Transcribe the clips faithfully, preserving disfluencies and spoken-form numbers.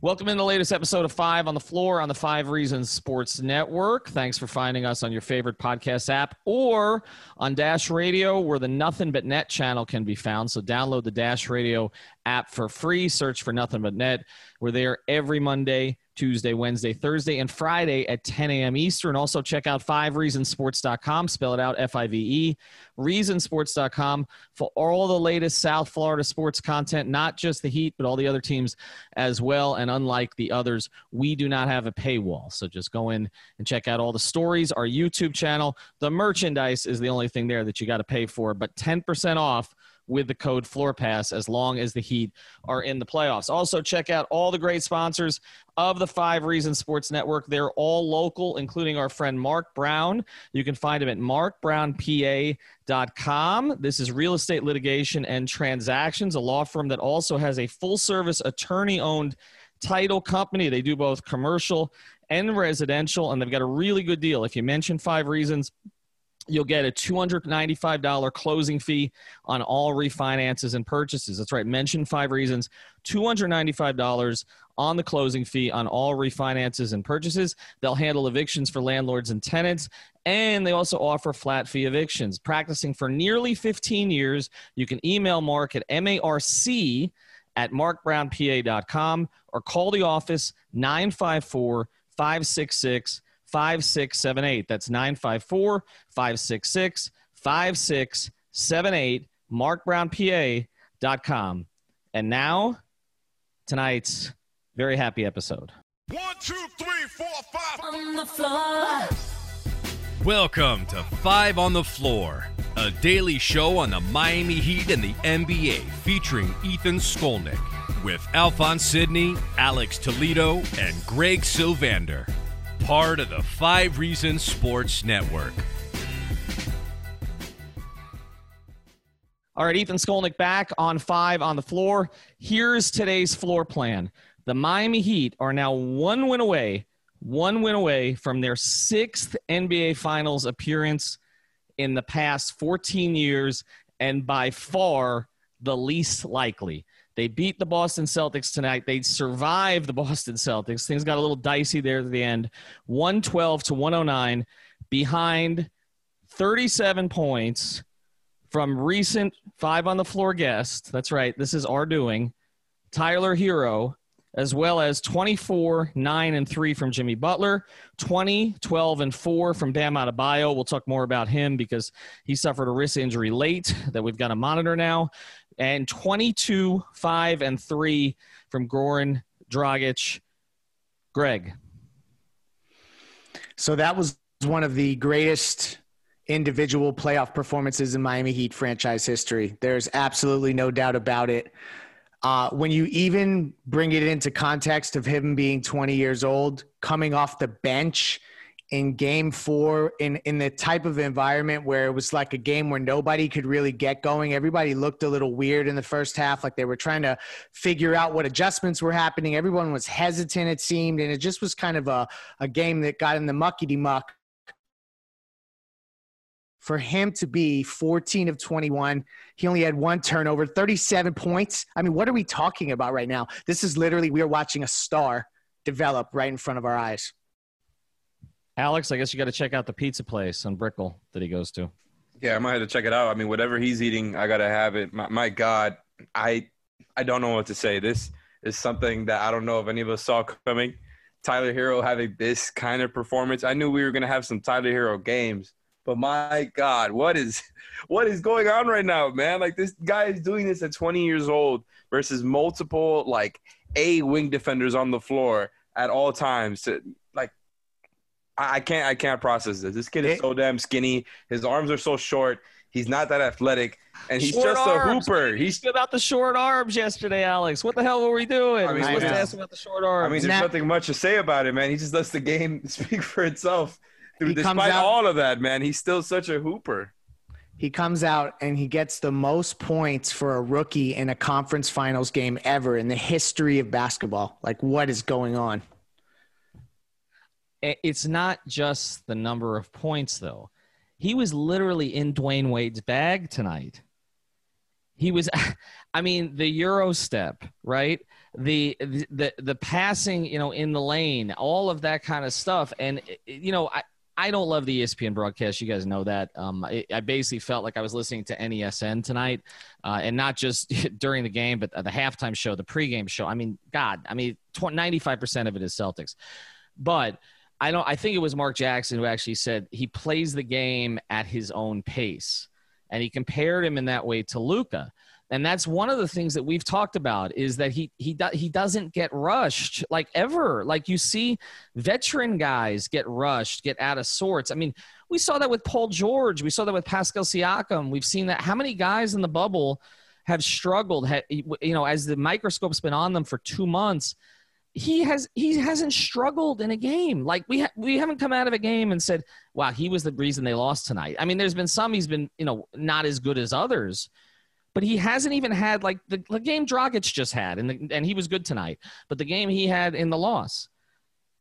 Welcome in the latest episode of Five on the Floor on the Five Reasons Sports Network. Thanks for finding us on your favorite podcast app or on Dash Radio, where the Nothing But Net channel can be found. So download the Dash Radio app for free. Search for Nothing But Net. We're there every Monday, Tuesday, Wednesday, Thursday, and Friday at ten a.m. Eastern. Also, check out five reasons sports dot com. Spell it out, F I V E, reasons sports dot com, for all the latest South Florida sports content, not just the Heat, but all the other teams as well. And unlike the others, we do not have a paywall. So just go in and check out all the stories, our YouTube channel. The merchandise is the only thing there that you got to pay for, but ten percent off with the code FLOORPASS as long as the Heat are in the playoffs. Also, check out all the great sponsors of the Five Reasons Sports Network. They're all local, including our friend Mark Brown. You can find him at mark brown p a dot com. This is Real Estate Litigation and Transactions, a law firm that also has a full-service attorney-owned title company. They do both commercial and residential, and they've got a really good deal. If you mention Five Reasons, you'll get a two hundred ninety-five dollars closing fee on all refinances and purchases. That's right. Mention Five Reasons, two hundred ninety-five dollars on the closing fee on all refinances and purchases. They'll handle evictions for landlords and tenants, and they also offer flat fee evictions. Practicing for nearly fifteen years, you can email Mark at M A R C at mark brown p a dot com or call the office nine five four, five six six, five six seven eight. That's nine five four, five six six, five six seven eight, mark brown p a dot com. And now, tonight's very happy episode. One, two, three, four, five. On the floor. Welcome to Five on the Floor, a daily show on the Miami Heat and the N B A featuring Ethan Skolnick with Alphonse Sidney, Alex Toledo, and Greg Sylvander. Part of the Five Reasons Sports Network. All right, Ethan Skolnick back on Five on the Floor. Here's today's floor plan. The Miami Heat are now one win away, one win away from their sixth N B A Finals appearance in the past fourteen years, and by far the least likely. They beat the Boston Celtics tonight. They survived the Boston Celtics. Things got a little dicey there at the end. one twelve to one oh nine, behind thirty-seven points from recent Five on the Floor guest. That's right. This is our doing. Tyler Herro, as well as twenty-four, nine, and three from Jimmy Butler, twenty, twelve, and four from Bam Adebayo. We'll talk more about him because he suffered a wrist injury late that we've got to monitor now. And twenty-two, five, and three from Goran Dragic. Greg. So that was one of the greatest individual playoff performances in Miami Heat franchise history. There's absolutely no doubt about it. Uh, when you even bring it into context of him being twenty years old, coming off the bench in game four in, in the type of environment where it was like a game where nobody could really get going. Everybody looked a little weird in the first half, like they were trying to figure out what adjustments were happening. Everyone was hesitant, it seemed, and it just was kind of a, a game that got in the muckety-muck. For him to be fourteen of twenty-one, he only had one turnover, thirty-seven points. I mean, what are we talking about right now? This is literally, we are watching a star develop right in front of our eyes. Alex, I guess you got to check out the pizza place on Brickell that he goes to. Yeah, I might have to check it out. I mean, whatever he's eating, I got to have it. My, my God, I I don't know what to say. This is something that I don't know if any of us saw coming. Tyler Herro having this kind of performance. I knew we were going to have some Tyler Herro games. But my God, what is what is going on right now, man? Like, this guy is doing this at twenty years old versus multiple, like, A wing defenders on the floor at all times. To, like, I can't I can't process this. This kid is so damn skinny. His arms are so short. He's not that athletic, and he's short just arms. a hooper. He stood out the short arms yesterday, Alex. What the hell were we doing? I mean, I what's asked about the short arms? I mean, there's nah. nothing much to say about it, man. He just lets the game speak for itself. Dude, despite out, all of that, man, he's still such a hooper. He comes out and he gets the most points for a rookie in a conference finals game ever in the history of basketball. Like, what is going on? It's not just the number of points, though. He was literally in Dwayne Wade's bag tonight. He was, I mean, the Euro step, right? The, the, the passing, you know, in the lane, all of that kind of stuff. And, you know, I, I don't love the E S P N broadcast. You guys know that. Um, I, I basically felt like I was listening to N E S N tonight, uh, and not just during the game, but the halftime show, the pregame show. I mean, God, I mean, ninety-five percent of it is Celtics. But I don't, I think it was Mark Jackson who actually said he plays the game at his own pace. And he compared him in that way to Luka. And that's one of the things that we've talked about, is that he he do, he doesn't get rushed, like, ever. Like, you see veteran guys get rushed, get out of sorts. I mean, we saw that with Paul George. We saw that with Pascal Siakam. We've seen that. How many guys in the bubble have struggled, you know, as the microscope's been on them for two months? He has he hasn't struggled in a game. Like, we ha- we haven't come out of a game and said, wow, he was the reason they lost tonight. I mean, there's been some he's been, you know, not as good as others. But he hasn't even had, like, the, the game Dragic just had, and the, and he was good tonight. But the game he had in the loss,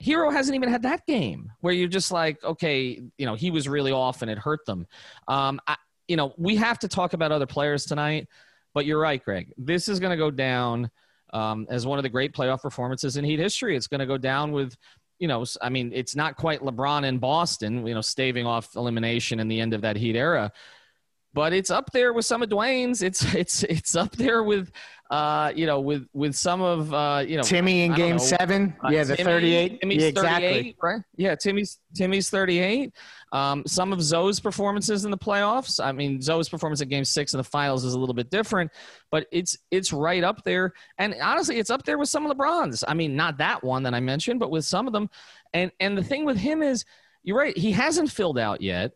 Herro hasn't even had that game where you're just like, okay, you know, he was really off and it hurt them. Um, I, you know, we have to talk about other players tonight. But you're right, Greg. This is going to go down um, as one of the great playoff performances in Heat history. It's going to go down with, you know, I mean, it's not quite LeBron in Boston, you know, staving off elimination in the end of that Heat era. But it's up there with some of Dwayne's. It's it's it's up there with, uh, you know, with with some of, uh, you know, Timmy in Game know. Seven. Uh, yeah, the Timmy, thirty-eight. Timmy's yeah, exactly. thirty-eight, right? Yeah, Timmy's Timmy's thirty-eight. Um, some of Zoe's performances in the playoffs. I mean, Zoe's performance in Game Six in the Finals is a little bit different, but it's it's right up there. And honestly, it's up there with some of LeBron's. I mean, not that one that I mentioned, but with some of them. And and the thing with him is, you're right. He hasn't filled out yet.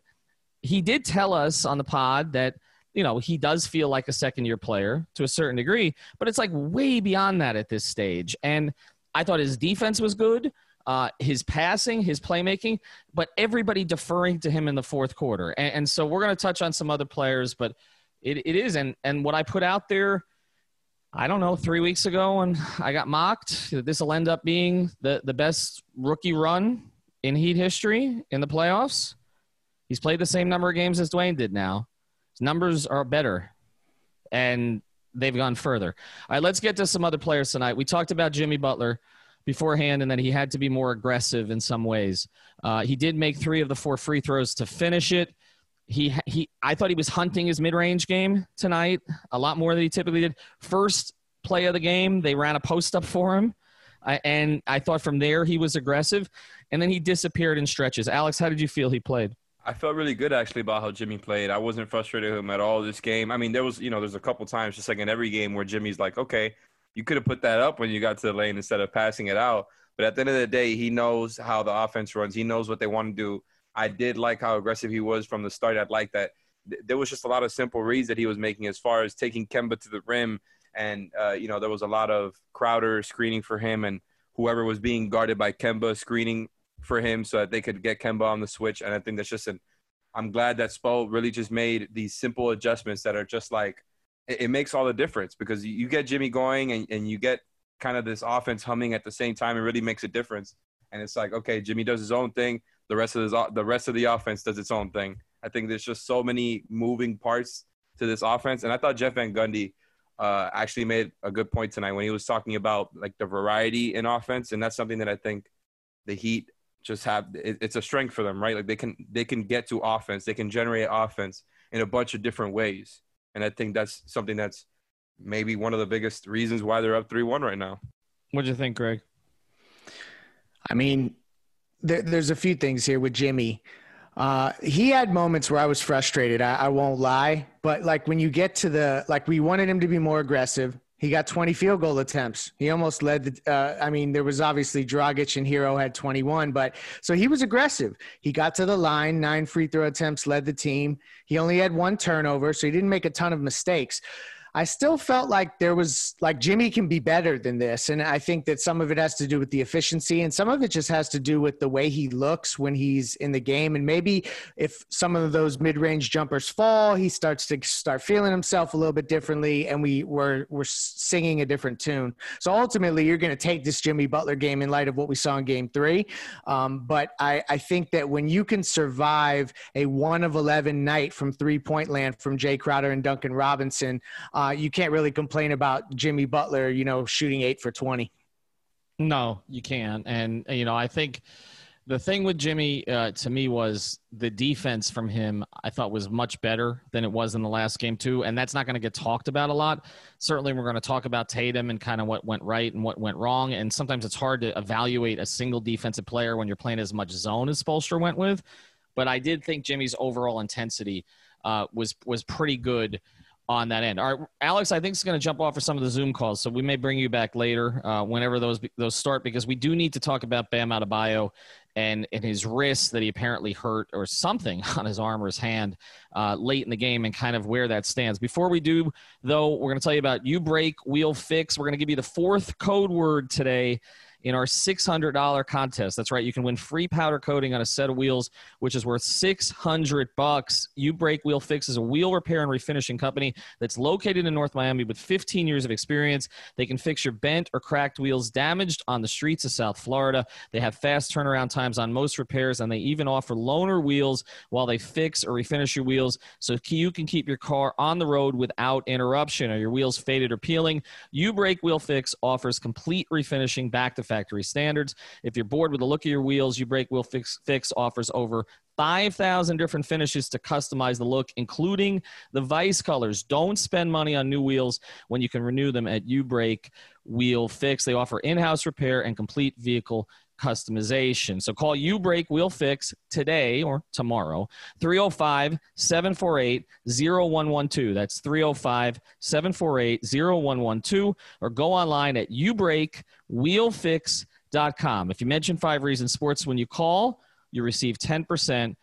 He did tell us on the pod that, you know, he does feel like a second-year player to a certain degree, but it's like way beyond that at this stage. And I thought his defense was good, uh, his passing, his playmaking, but everybody deferring to him in the fourth quarter. And, and so we're going to touch on some other players, but it, it is. And, and what I put out there, I don't know, three weeks ago, and I got mocked, this will end up being the, the best rookie run in Heat history in the playoffs. He's played the same number of games as Dwayne did now. His numbers are better, and they've gone further. All right, let's get to some other players tonight. We talked about Jimmy Butler beforehand and that he had to be more aggressive in some ways. Uh, he did make three of the four free throws to finish it. He, he, I thought he was hunting his mid-range game tonight a lot more than he typically did. First play of the game, they ran a post-up for him, I, and I thought from there he was aggressive, and then he disappeared in stretches. Alex, how did you feel he played? I felt really good, actually, about how Jimmy played. I wasn't frustrated with him at all this game. I mean, there was, you know, there's a couple times just like in every game where Jimmy's like, okay, you could have put that up when you got to the lane instead of passing it out. But at the end of the day, he knows how the offense runs. He knows what they want to do. I did like how aggressive he was from the start. I'd like that. There was just a lot of simple reads that he was making as far as taking Kemba to the rim. And, uh, you know, there was a lot of Crowder screening for him and whoever was being guarded by Kemba screening for him so that they could get Kemba on the switch. And I think that's just an – I'm glad that Spo really just made these simple adjustments that are just like – it makes all the difference because you get Jimmy going and, and you get kind of this offense humming at the same time. It really makes a difference. And it's like, okay, Jimmy does his own thing. The rest of his, the rest of the offense does its own thing. I think there's just so many moving parts to this offense. And I thought Jeff Van Gundy uh, actually made a good point tonight when he was talking about, like, the variety in offense. And that's something that I think the Heat just have it, – it's a strength for them, right? Like, they can they can get to offense. They can generate offense in a bunch of different ways. And I think that's something that's maybe one of the biggest reasons why they're up three one right now. What do you think, Greg? I mean, there, there's a few things here with Jimmy. Uh, he had moments where I was frustrated. I, I won't lie. But, like, when you get to the – like, we wanted him to be more aggressive. He got twenty field goal attempts. He almost led the uh, – I mean, there was obviously Dragic and Herro had twenty-one. But – so he was aggressive. He got to the line, nine free throw attempts, led the team. He only had one turnover, so he didn't make a ton of mistakes. I still felt like there was – like Jimmy can be better than this. And I think that some of it has to do with the efficiency and some of it just has to do with the way he looks when he's in the game. And maybe if some of those mid-range jumpers fall, he starts to start feeling himself a little bit differently and we were, we're singing a different tune. So ultimately you're going to take this Jimmy Butler game in light of what we saw in game three. Um, but I, I think that when you can survive a one of eleven night from three-point land from Jay Crowder and Duncan Robinson um, – Uh, you can't really complain about Jimmy Butler, you know, shooting eight for twenty. No, you can't. And, you know, I think the thing with Jimmy uh, to me was the defense from him I thought was much better than it was in the last game too. And that's not going to get talked about a lot. Certainly we're going to talk about Tatum and kind of what went right and what went wrong. And sometimes it's hard to evaluate a single defensive player when you're playing as much zone as Spoelstra went with. But I did think Jimmy's overall intensity uh, was was pretty good on that end. All right, Alex, I think is going to jump off for some of the Zoom calls, so we may bring you back later uh, whenever those those start, because we do need to talk about Bam Adebayo and, and his wrist that he apparently hurt or something on his arm or his hand uh, late in the game and kind of where that stands. Before we do, though, we're going to tell you about You Break, Wheel Fix. We're going to give you the fourth code word today in our six hundred dollars contest. That's right. You can win free powder coating on a set of wheels, which is worth six hundred bucks. You Break Wheel Fix is a wheel repair and refinishing company that's located in North Miami with fifteen years of experience. They can fix your bent or cracked wheels damaged on the streets of South Florida. They have fast turnaround times on most repairs, and they even offer loaner wheels while they fix or refinish your wheels so you can keep your car on the road without interruption. Are your wheels faded or peeling? You Break Wheel Fix offers complete refinishing back to factory standards. If you're bored with the look of your wheels, You Break Wheel Fix, Fix offers over five thousand different finishes to customize the look, including the vice colors. Don't spend money on new wheels when you can renew them at You Break Wheel Fix. They offer in-house repair and complete vehicle customization. So call You Break Wheel Fix today or tomorrow, three oh five, seven four eight, oh one one two. That's three oh five, seven four eight, oh one one two, or go online at you break wheel fix dot com. If you mention Five Reasons Sports when you call, you receive ten percent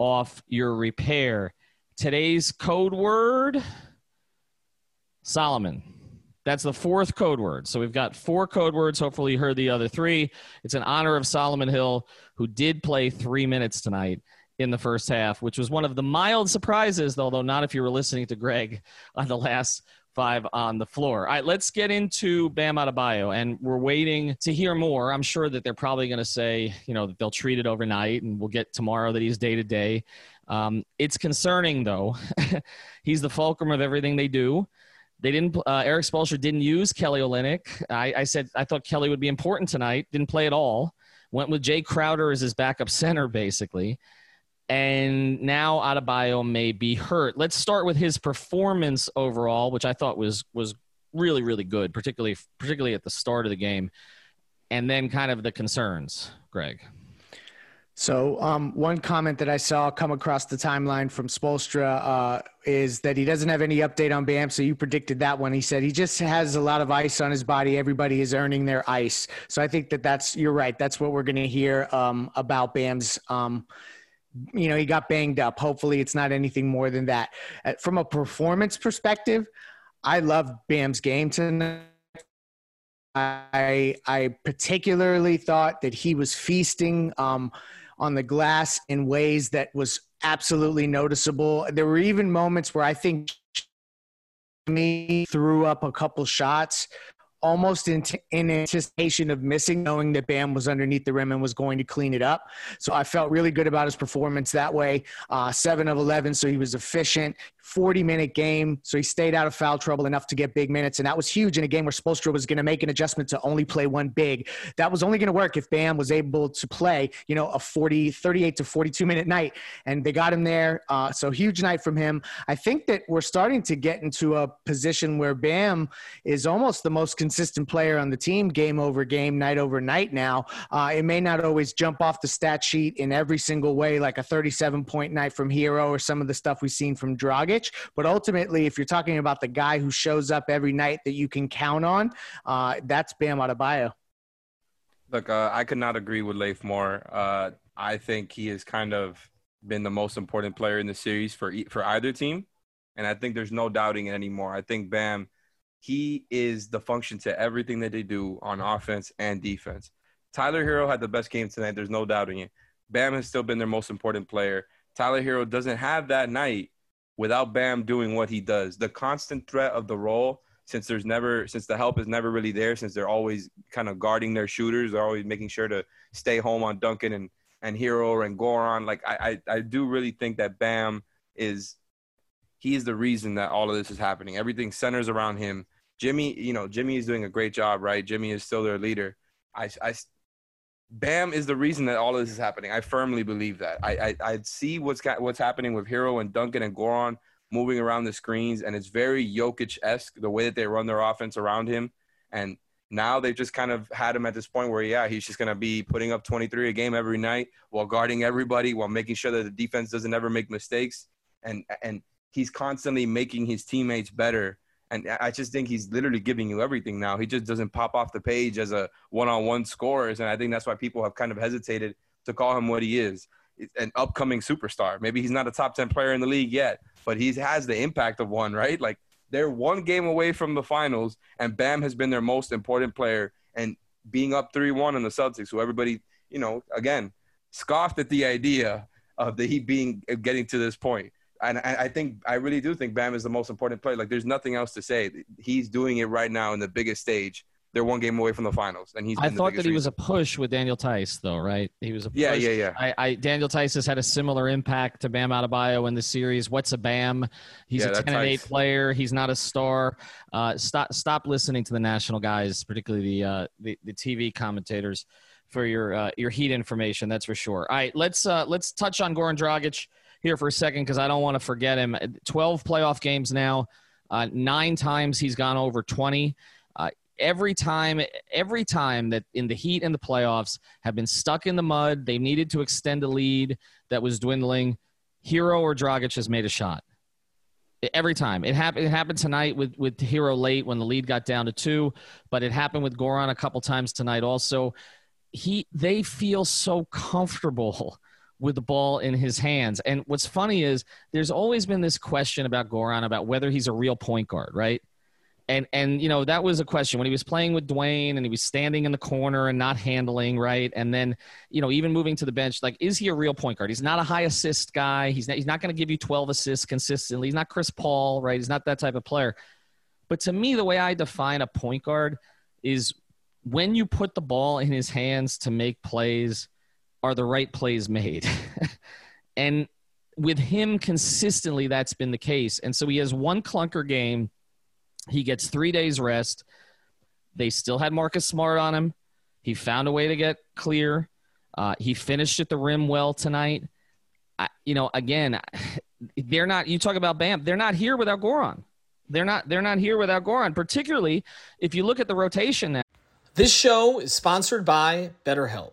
off your repair. Today's code word, Solomon. That's the fourth code word. So we've got four code words. Hopefully you heard the other three. It's in honor of Solomon Hill, who did play three minutes tonight in the first half, which was one of the mild surprises, although not if you were listening to Greg on the last Five on the Floor. All right, let's get into Bam Adebayo, and we're waiting to hear more. I'm sure that they're probably going to say, you know, that they'll treat it overnight, and we'll get tomorrow that he's day-to-day. Um, it's concerning, though. He's the fulcrum of everything they do. They didn't. Uh, Erik Spoelstra didn't use Kelly Olynyk. I, I said I thought Kelly would be important tonight. Didn't play at all. Went with Jay Crowder as his backup center, basically. And now Adebayo may be hurt. Let's start with his performance overall, which I thought was was really really good, particularly particularly at the start of the game, and then kind of the concerns, Greg. So um, one comment that I saw come across the timeline from Spoelstra uh, is that he doesn't have any update on Bam, so you predicted that one. He said he just has a lot of ice on his body. Everybody is earning their ice. So I think that that's – you're right. That's what we're going to hear um, about Bam's um, – you know, he got banged up. Hopefully it's not anything more than that. Uh, from a performance perspective, I love Bam's game tonight. I, I particularly thought that he was feasting um, on the glass in ways that was absolutely noticeable. There were even moments where I think Jimmy threw up a couple shots almost in, t- in anticipation of missing, knowing that Bam was underneath the rim and was going to clean it up. So I felt really good about his performance that way. Uh, seven of eleven, so he was efficient. forty-minute game, so he stayed out of foul trouble enough to get big minutes, and that was huge in a game where Spoelstra was going to make an adjustment to only play one big. That was only going to work if Bam was able to play, you know, a forty, thirty-eight to forty-two-minute night, and they got him there. Uh, so huge night from him. I think that we're starting to get into a position where Bam is almost the most consistent player on the team game over game, night over night now. Uh, it may not always jump off the stat sheet in every single way, like a thirty-seven-point night from Herro or some of the stuff we've seen from Dragic. But ultimately, if you're talking about the guy who shows up every night that you can count on, uh, that's Bam Adebayo. Look, uh, I could not agree with Leif more. Uh, I think he has kind of been the most important player in the series for e- for either team. And I think there's no doubting it anymore. I think Bam, he is the function to everything that they do on offense and defense. Tyler Herro had the best game tonight. There's no doubting it. Bam has still been their most important player. Tyler Herro doesn't have that night without Bam doing what he does. The constant threat of the roll, since there's never, since the help is never really there, since they're always kind of guarding their shooters, they're always making sure to stay home on Duncan and, and Herro and Goran. Like, I, I, I do really think that Bam is, he is the reason that all of this is happening. Everything centers around him. Jimmy, you know, Jimmy is doing a great job, right? Jimmy is still their leader. I, I, Bam is the reason that all of this is happening. I firmly believe that. I I, I see what's got, what's happening with Herro and Duncan and Goran moving around the screens, and it's very Jokic-esque, the way that they run their offense around him. And now they've just kind of had him at this point where, yeah, he's just going to be putting up twenty-three a game every night while guarding everybody, while making sure that the defense doesn't ever make mistakes. And and he's constantly making his teammates better. And I just think he's literally giving you everything now. He just doesn't pop off the page as a one-on-one scorer. And I think that's why people have kind of hesitated to call him what he is, an upcoming superstar. Maybe he's not a top ten player in the league yet, but he has the impact of one, right? Like, they're one game away from the finals, and Bam has been their most important player. And being up three one on the Celtics, who everybody, you know, again, scoffed at the idea of the Heat being getting to this point. And I think I really do think Bam is the most important player. Like, there's nothing else to say. He's doing it right now in the biggest stage. They're one game away from the finals, and he's. I thought that he reason. was a push with Daniel Tice, though, right? He was a push. Yeah, yeah, yeah. I, I, Daniel Tice has had a similar impact to Bam Adebayo in the series. What's a Bam? He's yeah, a ten and eight player. He's not a star. Uh, stop, stop listening to the national guys, particularly the uh, the, the T V commentators, for your uh, your Heat information. That's for sure. All right, let's uh, let's touch on Goran Dragic here for a second, because I don't want to forget him. twelve playoff games now. Uh, nine times he's gone over twenty. Uh, every time every time that in the Heat and the playoffs have been stuck in the mud, they needed to extend a lead that was dwindling, Herro or Dragic has made a shot. Every time. It happened It happened tonight with, with Herro late when the lead got down to two, but it happened with Goran a couple times tonight also. He They feel so comfortable with the ball in his hands. And what's funny is there's always been this question about Goran, about whether he's a real point guard, right? And, and you know, that was a question when he was playing with Dwayne and he was standing in the corner and not handling, right? And then, you know, even moving to the bench, like, is he a real point guard? He's not a high assist guy. He's not, he's not going to give you twelve assists consistently. He's not Chris Paul, right? He's not that type of player. But to me, the way I define a point guard is when you put the ball in his hands to make plays, are the right plays made. And with him consistently, that's been the case. And so he has one clunker game. He gets three days rest. They still had Marcus Smart on him. He found a way to get clear. Uh, he finished at the rim well tonight. I, you know, again, they're not, you talk about Bam, they're not here without Goran. They're not, they're not here without Goran, particularly if you look at the rotation now. This show is sponsored by BetterHelp.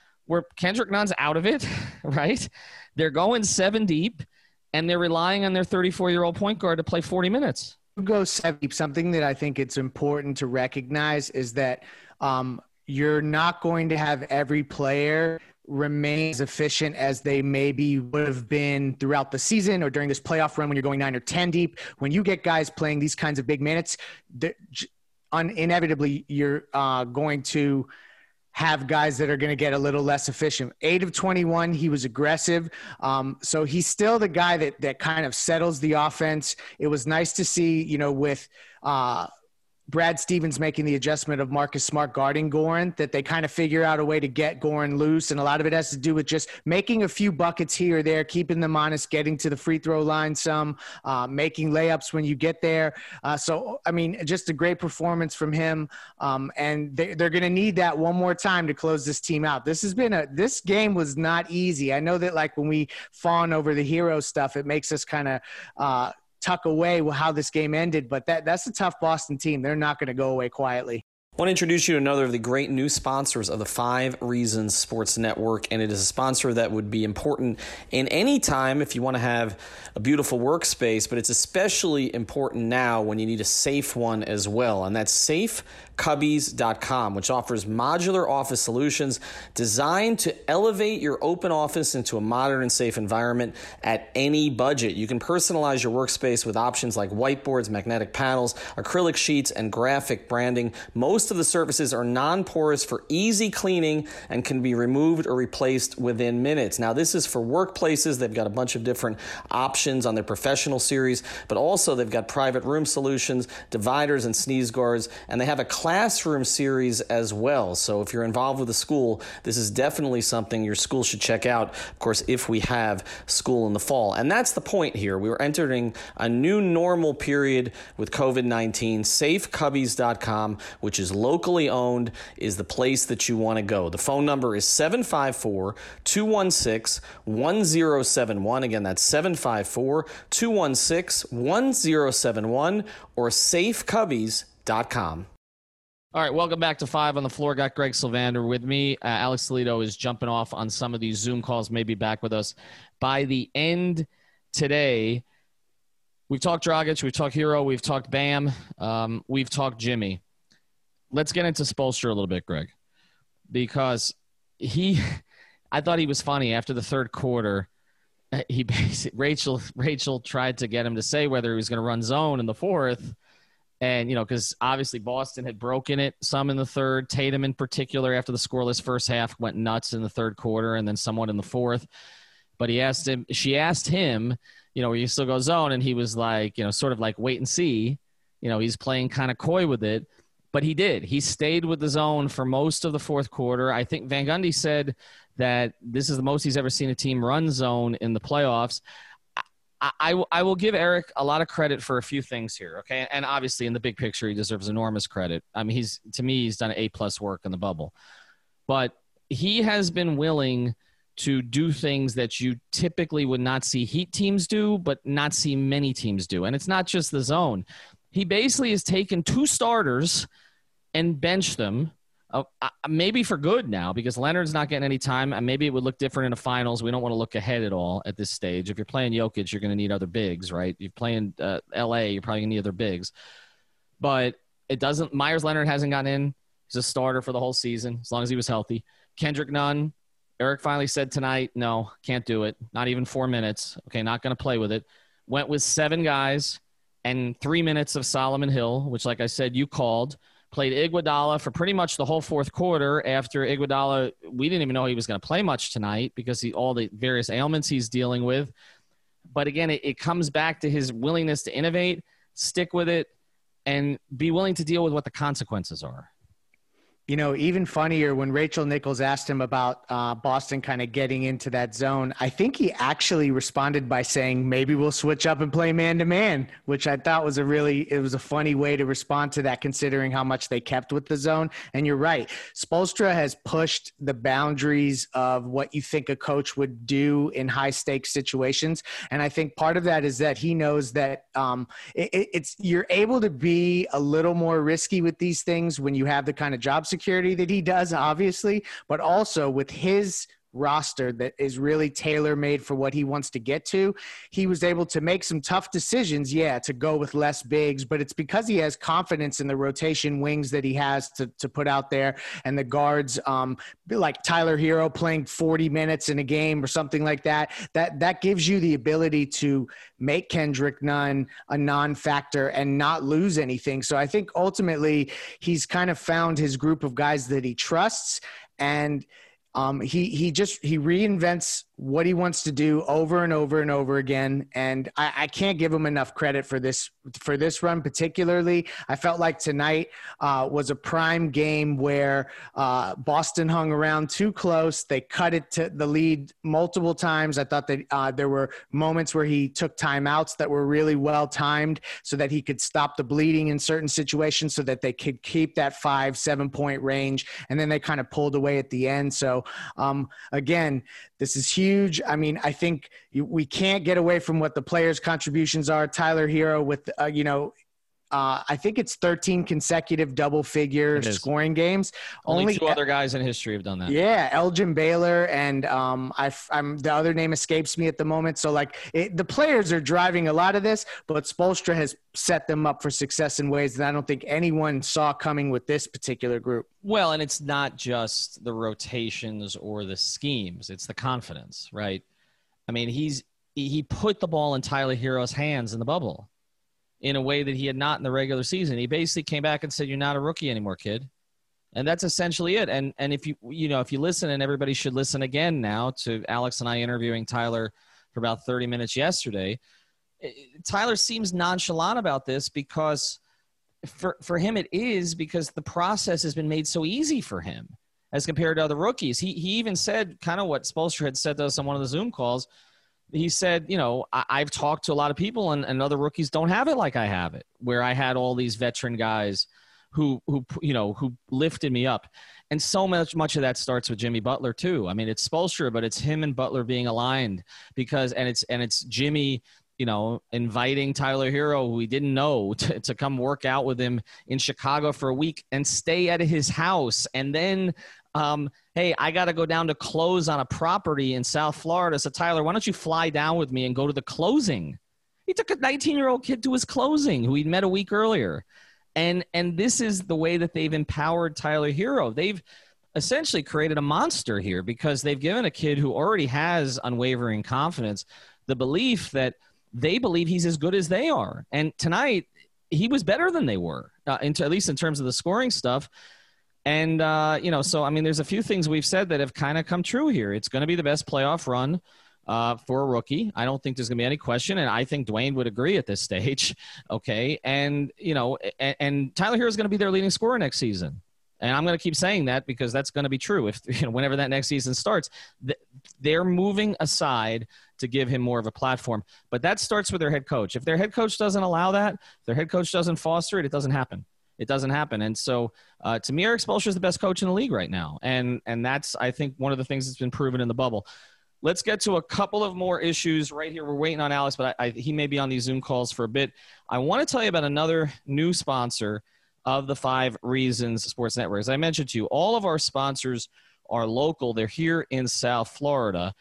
where Kendrick Nunn's out of it, right? They're going seven deep, and they're relying on their thirty-four-year-old point guard to play forty minutes. Go seven deep. Something that I think it's important to recognize is that um, you're not going to have every player remain as efficient as they maybe would have been throughout the season or during this playoff run when you're going nine or ten deep. When you get guys playing these kinds of big minutes, un- inevitably you're uh, going to – have guys that are going to get a little less efficient. eight of twenty-one, he was aggressive. Um, so he's still the guy that that kind of settles the offense. It was nice to see, you know, with uh, Brad Stevens making the adjustment of Marcus Smart guarding Goran, that they kind of figure out a way to get Goran loose. And a lot of it has to do with just making a few buckets here or there, keeping them honest, getting to the free throw line some, uh, making layups when you get there. Uh, so, I mean, just a great performance from him. Um, and they, they're going to need that one more time to close this team out. This has been a, this game was not easy. I know that, like, when we fawn over the hero stuff, it makes us kind of, uh, tuck away how this game ended, but that that's a tough Boston team. They're not going to go away quietly. I want to introduce you to another of the great new sponsors of the Five Reasons Sports Network, and it is a sponsor that would be important in any time if you want to have a beautiful workspace, but it's especially important now when you need a safe one as well, and that's Safe Cubbies dot com, which offers modular office solutions designed to elevate your open office into a modern and safe environment at any budget. You can personalize your workspace with options like whiteboards, magnetic panels, acrylic sheets, and graphic branding. Most Most of the surfaces are non-porous for easy cleaning and can be removed or replaced within minutes. Now, this is for workplaces. They've got a bunch of different options on their professional series, but also they've got private room solutions, dividers and sneeze guards, and they have a classroom series as well. So if you're involved with a school, this is definitely something your school should check out, of course, if we have school in the fall. And that's the point here. We were entering a new normal period with covid nineteen. Safe Cubbies dot com, which is locally owned, is the place that you want to go. The phone number is seven five four, two one six, one zero seven one. Again, that's seven five four, two one six, one zero seven one or safe cubbies dot com. All right, welcome back to Five on the Floor. Got Greg Sylvander with me. Uh, Alex Toledo is jumping off on some of these Zoom calls, maybe back with us by the end today. We've talked Dragic, we've talked Herro, we've talked Bam, um, we've talked Jimmy. Let's get into Spoelstra a little bit, Greg, because he, I thought he was funny after the third quarter. He basically, Rachel, Rachel tried to get him to say whether he was going to run zone in the fourth. And, you know, because obviously Boston had broken it some in the third. Tatum in particular, after the scoreless first half, went nuts in the third quarter and then somewhat in the fourth. But he asked him, she asked him, you know, are you still go zone? And he was like, you know, sort of like wait and see, you know, he's playing kind of coy with it. But he did. He stayed with the zone for most of the fourth quarter. I think Van Gundy said that this is the most he's ever seen a team run zone in the playoffs. I, I, I will give Eric a lot of credit for a few things here, okay? And obviously in the big picture, he deserves enormous credit. I mean, he's to me, he's done A-plus work in the bubble. But he has been willing to do things that you typically would not see Heat teams do, but not see many teams do. And it's not just the zone. He basically has taken two starters and benched them, uh, uh, maybe for good now, because Leonard's not getting any time, and maybe it would look different in the finals. We don't want to look ahead at all at this stage. If you're playing Jokic, you're going to need other bigs, right? You're playing uh, L A, you're probably going to need other bigs. But it doesn't – Myers Leonard hasn't gotten in. He's a starter for the whole season, as long as he was healthy. Kendrick Nunn, Eric finally said tonight, no, can't do it. Not even four minutes. Okay, not going to play with it. Went with seven guys and three minutes of Solomon Hill, which, like I said, you called. Played Iguodala for pretty much the whole fourth quarter. After Iguodala, we didn't even know he was going to play much tonight because he, all the various ailments he's dealing with. But, again, it, it comes back to his willingness to innovate, stick with it, and be willing to deal with what the consequences are. You know, even funnier, when Rachel Nichols asked him about uh, Boston kind of getting into that zone, I think he actually responded by saying, maybe we'll switch up and play man-to-man, which I thought was a really – it was a funny way to respond to that, considering how much they kept with the zone. And you're right. Spoelstra has pushed the boundaries of what you think a coach would do in high-stakes situations. And I think part of that is that he knows that um, it, it's you're able to be a little more risky with these things when you have the kind of job security security that he does, obviously, but also with his roster that is really tailor-made for what he wants to get to. He was able to make some tough decisions, yeah, to go with less bigs, but it's because he has confidence in the rotation wings that he has to, to put out there, and the guards, um, like Tyler Herro playing forty minutes in a game or something like that, that, that gives you the ability to make Kendrick Nunn a non-factor and not lose anything. So I think ultimately he's kind of found his group of guys that he trusts, and Um, he, he just, he reinvents what he wants to do over and over and over again. And I, I can't give him enough credit for this, for this run, particularly. I felt like tonight uh, was a prime game where uh, Boston hung around too close. They cut it to the lead multiple times. I thought that uh, there were moments where he took timeouts that were really well timed so that he could stop the bleeding in certain situations so that they could keep that five, seven point range. And then they kind of pulled away at the end. So, Um, again, this is huge. I mean, I think we can't get away from what the players' contributions are. Tyler Herro with, uh, you know, uh, I think it's thirteen consecutive double-figure scoring games. Only, Only two other guys in history have done that. Yeah, Elgin Baylor, and um, I, I'm the other name escapes me at the moment. So, like, it, the players are driving a lot of this, but Spoelstra has set them up for success in ways that I don't think anyone saw coming with this particular group. Well, and it's not just the rotations or the schemes. It's the confidence, right? I mean, he's he put the ball in Tyler Herro's hands in the bubble in a way that he had not in the regular season. He basically came back and said, you're not a rookie anymore, kid. And that's essentially it. And and if you you know, if you listen, and everybody should listen again now to Alex and I interviewing Tyler for about thirty minutes yesterday, Tyler seems nonchalant about this because for, for him it is because the process has been made so easy for him as compared to other rookies. He he even said kind of what Spoelstra had said to us on one of the Zoom calls. He said, you know, I, I've talked to a lot of people and, and other rookies don't have it like I have it, where I had all these veteran guys who, who you know, who lifted me up. And so much, much of that starts with Jimmy Butler too. I mean, it's Spoelstra, but it's him and Butler being aligned because, and it's, and it's Jimmy, you know, inviting Tyler Herro, who he didn't know, to, to come work out with him in Chicago for a week and stay at his house. And then, um, hey, I got to go down to close on a property in South Florida. So, Tyler, why don't you fly down with me and go to the closing? He took a nineteen-year-old kid to his closing who he'd met a week earlier. And and this is the way that they've empowered Tyler Herro. They've essentially created a monster here because they've given a kid who already has unwavering confidence the belief that they believe he's as good as they are. And tonight he was better than they were, uh, into, at least in terms of the scoring stuff. And, uh, you know, so, I mean, there's a few things we've said that have kind of come true here. It's going to be the best playoff run uh, for a rookie. I don't think there's going to be any question, and I think Dwayne would agree at this stage, okay? And, you know, and, and Tyler Herro is going to be their leading scorer next season. And I'm going to keep saying that because that's going to be true. If you know, whenever that next season starts, th- they're moving aside to give him more of a platform. But that starts with their head coach. If their head coach doesn't allow that, if their head coach doesn't foster it, it doesn't happen. It doesn't happen. And so, uh, to me, Erik Spoelstra is the best coach in the league right now. And and that's, I think, one of the things that's been proven in the bubble. Let's get to a couple of more issues right here. We're waiting on Alex, but I, I, he may be on these Zoom calls for a bit. I want to tell you about another new sponsor of the Five Reasons Sports Network. As I mentioned to you, all of our sponsors are local. They're here in South Florida.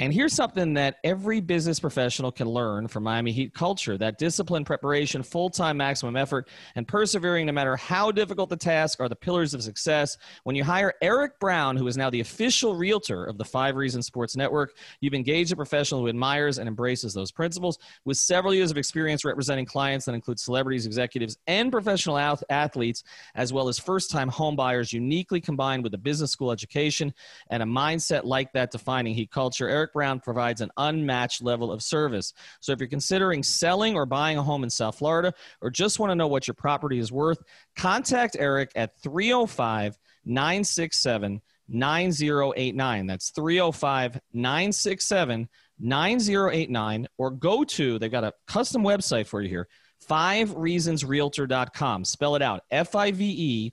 And here's something that every business professional can learn from Miami Heat culture, that discipline, preparation, full-time maximum effort, and persevering no matter how difficult the task are the pillars of success. When you hire Eric Brown, who is now the official realtor of the Five Reasons Sports Network, you've engaged a professional who admires and embraces those principles. With several years of experience representing clients that include celebrities, executives, and professional athletes, as well as first-time homebuyers, uniquely combined with a business school education and a mindset like that defining Heat culture, Eric Brown provides an unmatched level of service. So if you're considering selling or buying a home in South Florida, or just want to know what your property is worth, contact Eric at three oh five, nine six seven, nine oh eight nine. That's three oh five, nine six seven, nine oh eight nine. Or go to, they've got a custom website for you here, Five Reasons Realtor dot com. Spell it out, F I V E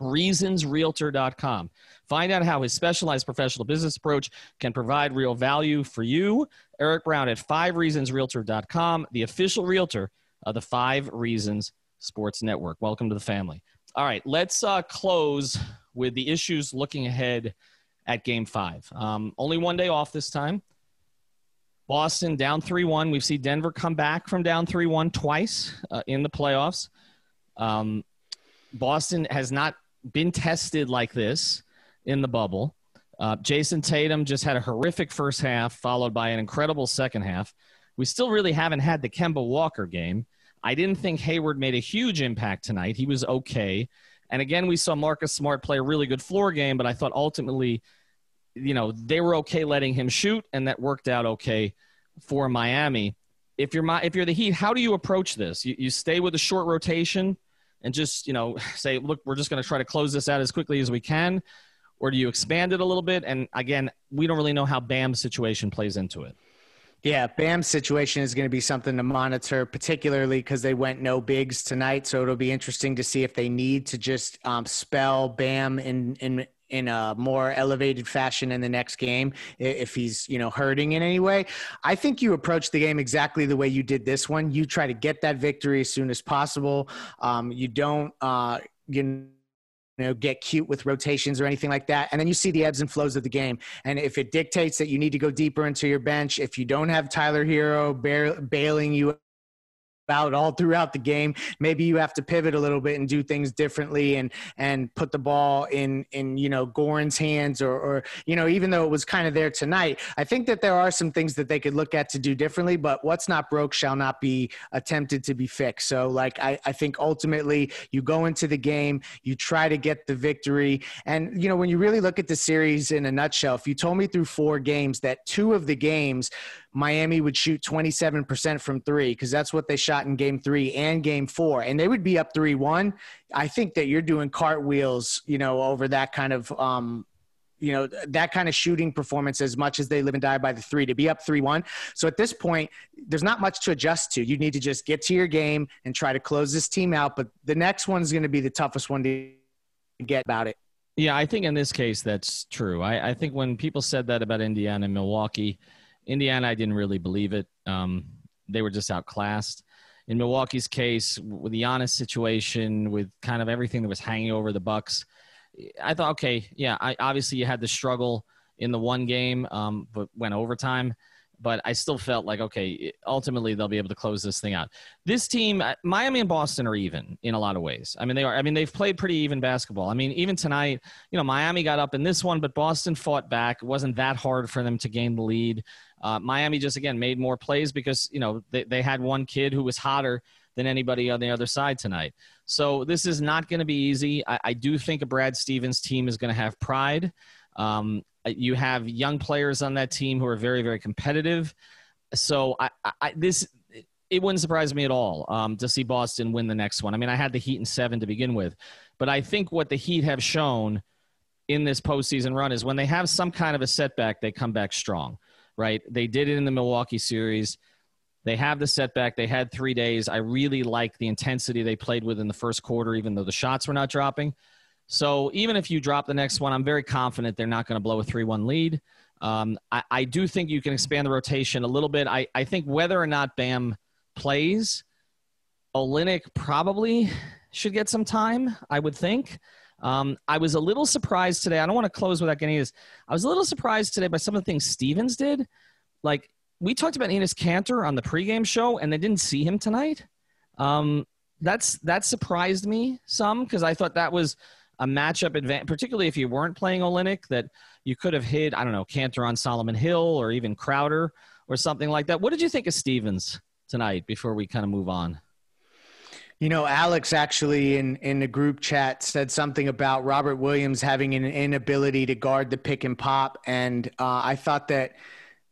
Reasons Realtor dot com. Find out how his specialized professional business approach can provide real value for you. Eric Brown at Five Reasons Realtor dot com, the official realtor of the Five Reasons Sports Network. Welcome to the family. All right, let's uh, close with the issues looking ahead at Game five. Um, only one day off this time. Boston down three one. We've seen Denver come back from down three one twice uh, in the playoffs. Um, Boston has not been tested like this in the bubble. Uh, Jason Tatum just had a horrific first half, followed by an incredible second half. We still really haven't had the Kemba Walker game. I didn't think Hayward made a huge impact tonight. He was okay. And again, we saw Marcus Smart play a really good floor game, but I thought ultimately, you know, they were okay letting him shoot, and that worked out okay for Miami. If you're my, if you're the Heat, how do you approach this? You, you stay with a short rotation and just, you know, say, look, we're just going to try to close this out as quickly as we can? Or do you expand it a little bit? And again, we don't really know how Bam's situation plays into it. Yeah, Bam's situation is going to be something to monitor, particularly because they went no bigs tonight. So it'll be interesting to see if they need to just um, spell Bam in in in a more elevated fashion in the next game, if he's, you know, hurting in any way. I think you approach the game exactly the way you did this one. You try to get that victory as soon as possible. Um, you don't, uh, you know, get cute with rotations or anything like that. And then you see the ebbs and flows of the game. And if it dictates that you need to go deeper into your bench, if you don't have Tyler Herro bail- bailing you out all throughout the game, maybe you have to pivot a little bit and do things differently and and put the ball in in you know Goran's hands, or or you know even though it was kind of there tonight, I think that there are some things that they could look at to do differently. But what's not broke shall not be attempted to be fixed. So like I I think ultimately you go into the game, you try to get the victory, and you know when you really look at the series in a nutshell, if you told me through four games that two of the games Miami would shoot twenty-seven percent from three, because that's what they shot in game three and game four, and they would be up three one. I think that you're doing cartwheels, you know, over that kind of, um, you know, that kind of shooting performance as much as they live and die by the three, to be up three one. So at this point, there's not much to adjust to. You need to just get to your game and try to close this team out. But the next one is going to be the toughest one to get about it. Yeah, I think in this case, that's true. I, I think when people said that about Indiana and Milwaukee, Indiana, I didn't really believe it. Um, they were just outclassed. In Milwaukee's case, with the Giannis situation, with kind of everything that was hanging over the Bucks, I thought, okay, yeah, I, obviously you had the struggle in the one game, um, but went overtime. But I still felt like, okay, ultimately they'll be able to close this thing out. This team, Miami and Boston are even in a lot of ways. I mean, they are. I mean, they've played pretty even basketball. I mean, even tonight, you know, Miami got up in this one, but Boston fought back. It wasn't that hard for them to gain the lead. Uh, Miami just, again, made more plays because, you know, they, they had one kid who was hotter than anybody on the other side tonight. So this is not going to be easy. I, I do think a Brad Stevens team is going to have pride. Um, You have young players on that team who are very, very competitive. So I, I this it wouldn't surprise me at all um, to see Boston win the next one. I mean, I had the Heat in seven to begin with. But I think what the Heat have shown in this postseason run is when they have some kind of a setback, they come back strong, right? They did it in the Milwaukee series. They have the setback. They had three days. I really like the intensity they played with in the first quarter, even though the shots were not dropping. So even if you drop the next one, I'm very confident they're not going to blow a three one lead. Um, I, I do think you can expand the rotation a little bit. I, I think whether or not Bam plays, Olynyk probably should get some time, I would think. Um, I was a little surprised today. I don't want to close without getting this. I was a little surprised today by some of the things Stevens did. Like, we talked about Enes Kanter on the pregame show, and they didn't see him tonight. Um, that's that surprised me some because I thought that was – a matchup advantage, particularly if you weren't playing Olynyk, that you could have hid, I don't know, Kanter on Solomon Hill or even Crowder or something like that. What did you think of Stevens tonight before we kind of move on? You know, Alex actually in, in the group chat said something about Robert Williams having an inability to guard the pick and pop. And uh, I thought that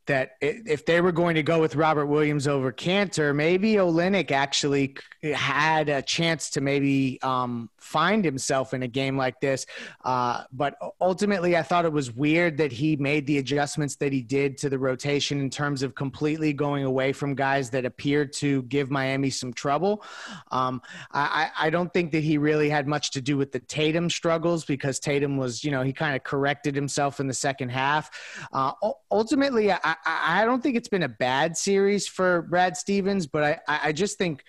that if they were going to go with Robert Williams over Kanter, maybe Olynyk actually had a chance to maybe um, find himself in a game like this. Uh, but ultimately, I thought it was weird that he made the adjustments that he did to the rotation in terms of completely going away from guys that appeared to give Miami some trouble. Um, I, I don't think that he really had much to do with the Tatum struggles because Tatum was, you know, he kind of corrected himself in the second half. Uh, ultimately, I, I don't think it's been a bad series for Brad Stevens, but I, I just think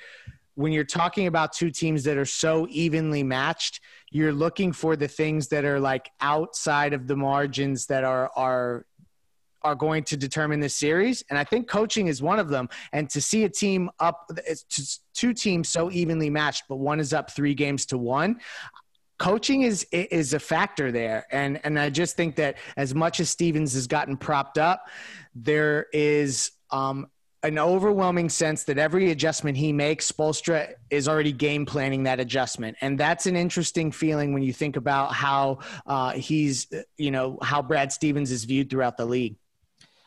when you're talking about two teams that are so evenly matched, you're looking for the things that are like outside of the margins that are, are, are going to determine this series. And I think coaching is one of them. And to see a team up, it's two teams so evenly matched, but one is up three games to one. Coaching is is a factor there, and and I just think that as much as Stevens has gotten propped up, there is um, an overwhelming sense that every adjustment he makes, Spoelstra is already game planning that adjustment, and that's an interesting feeling when you think about how uh, he's, you know, how Brad Stevens is viewed throughout the league.